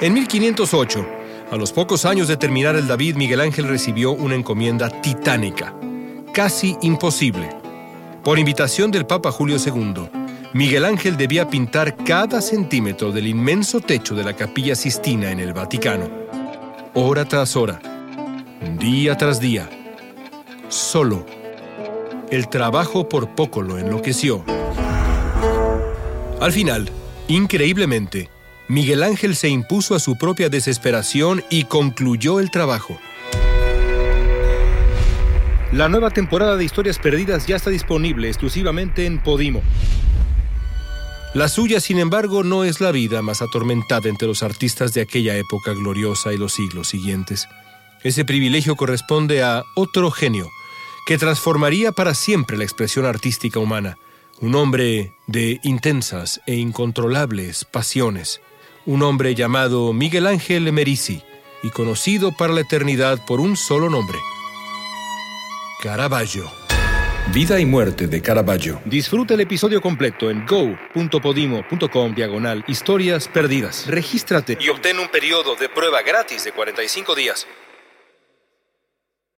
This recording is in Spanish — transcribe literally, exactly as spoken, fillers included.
En mil quinientos ocho, a los pocos años de terminar el David, Miguel Ángel recibió una encomienda titánica, casi imposible. Por invitación del Papa Julio Segundo, Miguel Ángel debía pintar cada centímetro del inmenso techo de la Capilla Sixtina en el Vaticano. Hora tras hora, día tras día, solo. El trabajo por poco lo enloqueció. Al final, increíblemente, Miguel Ángel se impuso a su propia desesperación y concluyó el trabajo. La nueva temporada de Historias Perdidas ya está disponible exclusivamente en Podimo. La suya, sin embargo, no es la vida más atormentada entre los artistas de aquella época gloriosa y los siglos siguientes. Ese privilegio corresponde a otro genio, que transformaría para siempre la expresión artística humana. Un hombre de intensas e incontrolables pasiones. Un hombre llamado Miguel Ángel Merisi y conocido para la eternidad por un solo nombre: Caravaggio. Vida y muerte de Caravaggio. Disfruta el episodio completo en go.podimo.com diagonal historias perdidas. Regístrate y obtén un periodo de prueba gratis de cuarenta y cinco días.